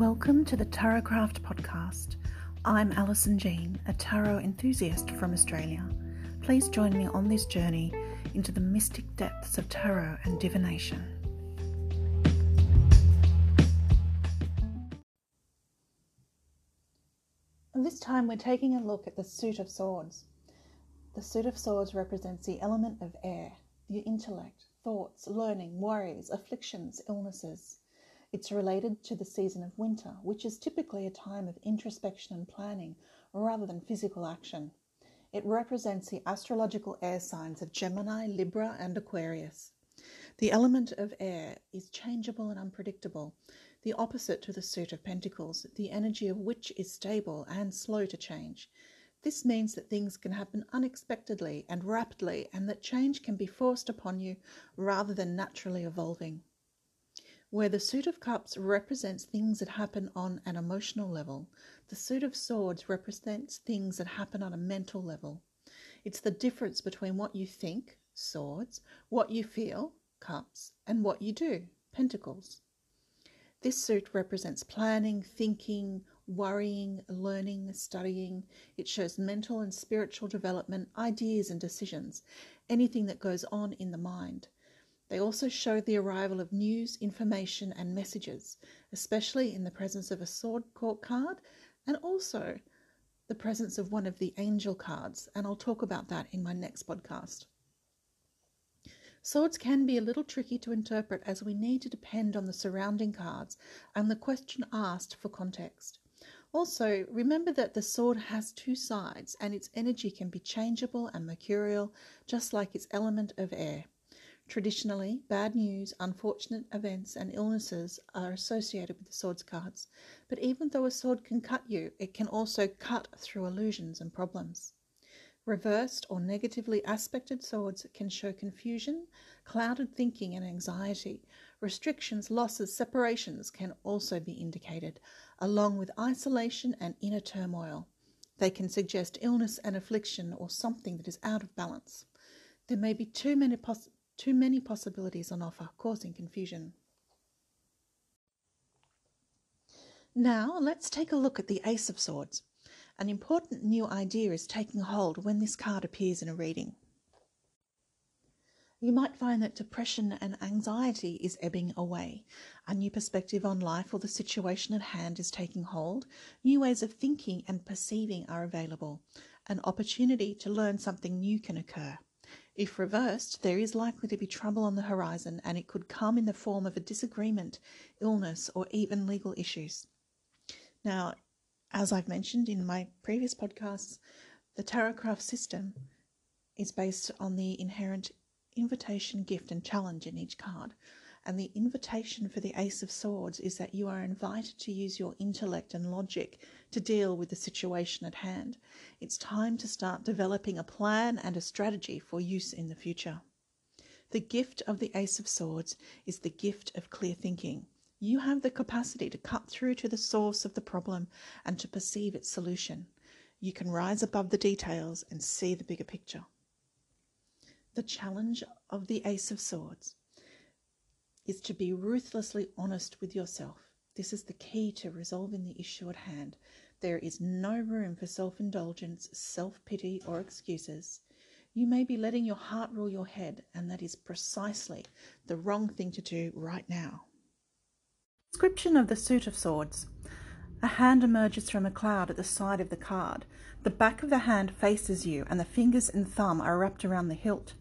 Welcome to the Tarot Craft Podcast. I'm Alison Jean, a tarot enthusiast from Australia. Please join me on this journey into the mystic depths of tarot and divination. This time we're taking a look at the Suit of Swords. The Suit of Swords represents the element of air, your intellect, thoughts, learning, worries, afflictions, illnesses. It's related to the season of winter, which is typically a time of introspection and planning rather than physical action. It represents the astrological air signs of Gemini, Libra, and Aquarius. The element of air is changeable and unpredictable, the opposite to the Suit of Pentacles, the energy of which is stable and slow to change. This means that things can happen unexpectedly and rapidly, and that change can be forced upon you rather than naturally evolving. Where the Suit of Cups represents things that happen on an emotional level, the Suit of Swords represents things that happen on a mental level. It's the difference between what you think, Swords, what you feel, Cups, and what you do, Pentacles. This suit represents planning, thinking, worrying, learning, studying. It shows mental and spiritual development, ideas and decisions, anything that goes on in the mind. They also show the arrival of news, information and messages, especially in the presence of a Sword Court card and also the presence of one of the angel cards, and I'll talk about that in my next podcast. Swords can be a little tricky to interpret as we need to depend on the surrounding cards and the question asked for context. Also, remember that the sword has two sides and its energy can be changeable and mercurial, just like its element of air. Traditionally, bad news, unfortunate events and illnesses are associated with the Swords cards, but even though a sword can cut you, it can also cut through illusions and problems. Reversed or negatively aspected swords can show confusion, clouded thinking and anxiety. Restrictions, losses, separations can also be indicated, along with isolation and inner turmoil. They can suggest illness and affliction or something that is out of balance. There may be too many possibilities on offer, causing confusion. Now let's take a look at the Ace of Swords. An important new idea is taking hold when this card appears in a reading. You might find that depression and anxiety is ebbing away. A new perspective on life or the situation at hand is taking hold. New ways of thinking and perceiving are available. An opportunity to learn something new can occur. If reversed, there is likely to be trouble on the horizon, and it could come in the form of a disagreement, illness, or even legal issues. Now, as I've mentioned in my previous podcasts, the Tarot Craft system is based on the inherent invitation, gift, and challenge in each card. And the invitation for the Ace of Swords is that you are invited to use your intellect and logic to deal with the situation at hand. It's time to start developing a plan and a strategy for use in the future. The gift of the Ace of Swords is the gift of clear thinking. You have the capacity to cut through to the source of the problem and to perceive its solution. You can rise above the details and see the bigger picture. The challenge of the Ace of Swords is to be ruthlessly honest with yourself. This is the key to resolving the issue at hand. There is no room for self-indulgence, self-pity, or excuses. You may be letting your heart rule your head, and that is precisely the wrong thing to do right now. Description of the Suit of Swords. A hand emerges from a cloud at the side of the card. The back of the hand faces you, and the fingers and thumb are wrapped around the hilt.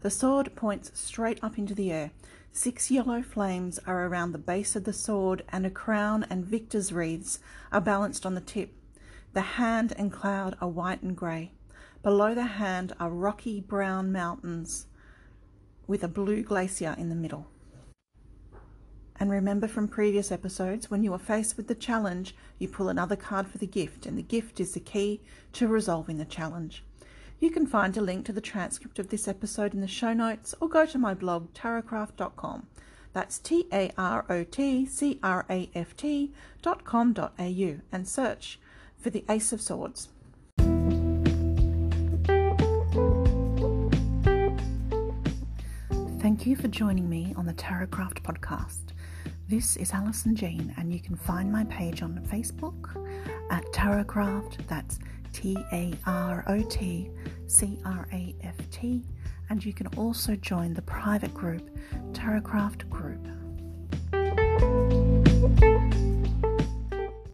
The sword points straight up into the air. 6 yellow flames are around the base of the sword, and a crown and victor's wreaths are balanced on the tip. The hand and cloud are white and grey. Below the hand are rocky brown mountains with a blue glacier in the middle. And remember from previous episodes, when you are faced with the challenge, you pull another card for the gift, and the gift is the key to resolving the challenge. You can find a link to the transcript of this episode in the show notes, or go to my blog, tarotcraft.com. That's tarotcraft.com.au, and search for the Ace of Swords. Thank you for joining me on the Tarot Craft Podcast. This is Alison Jean, and you can find my page on Facebook at Tarot Craft, that's TarotCraft, and you can also join the private group, Tarot Craft Group.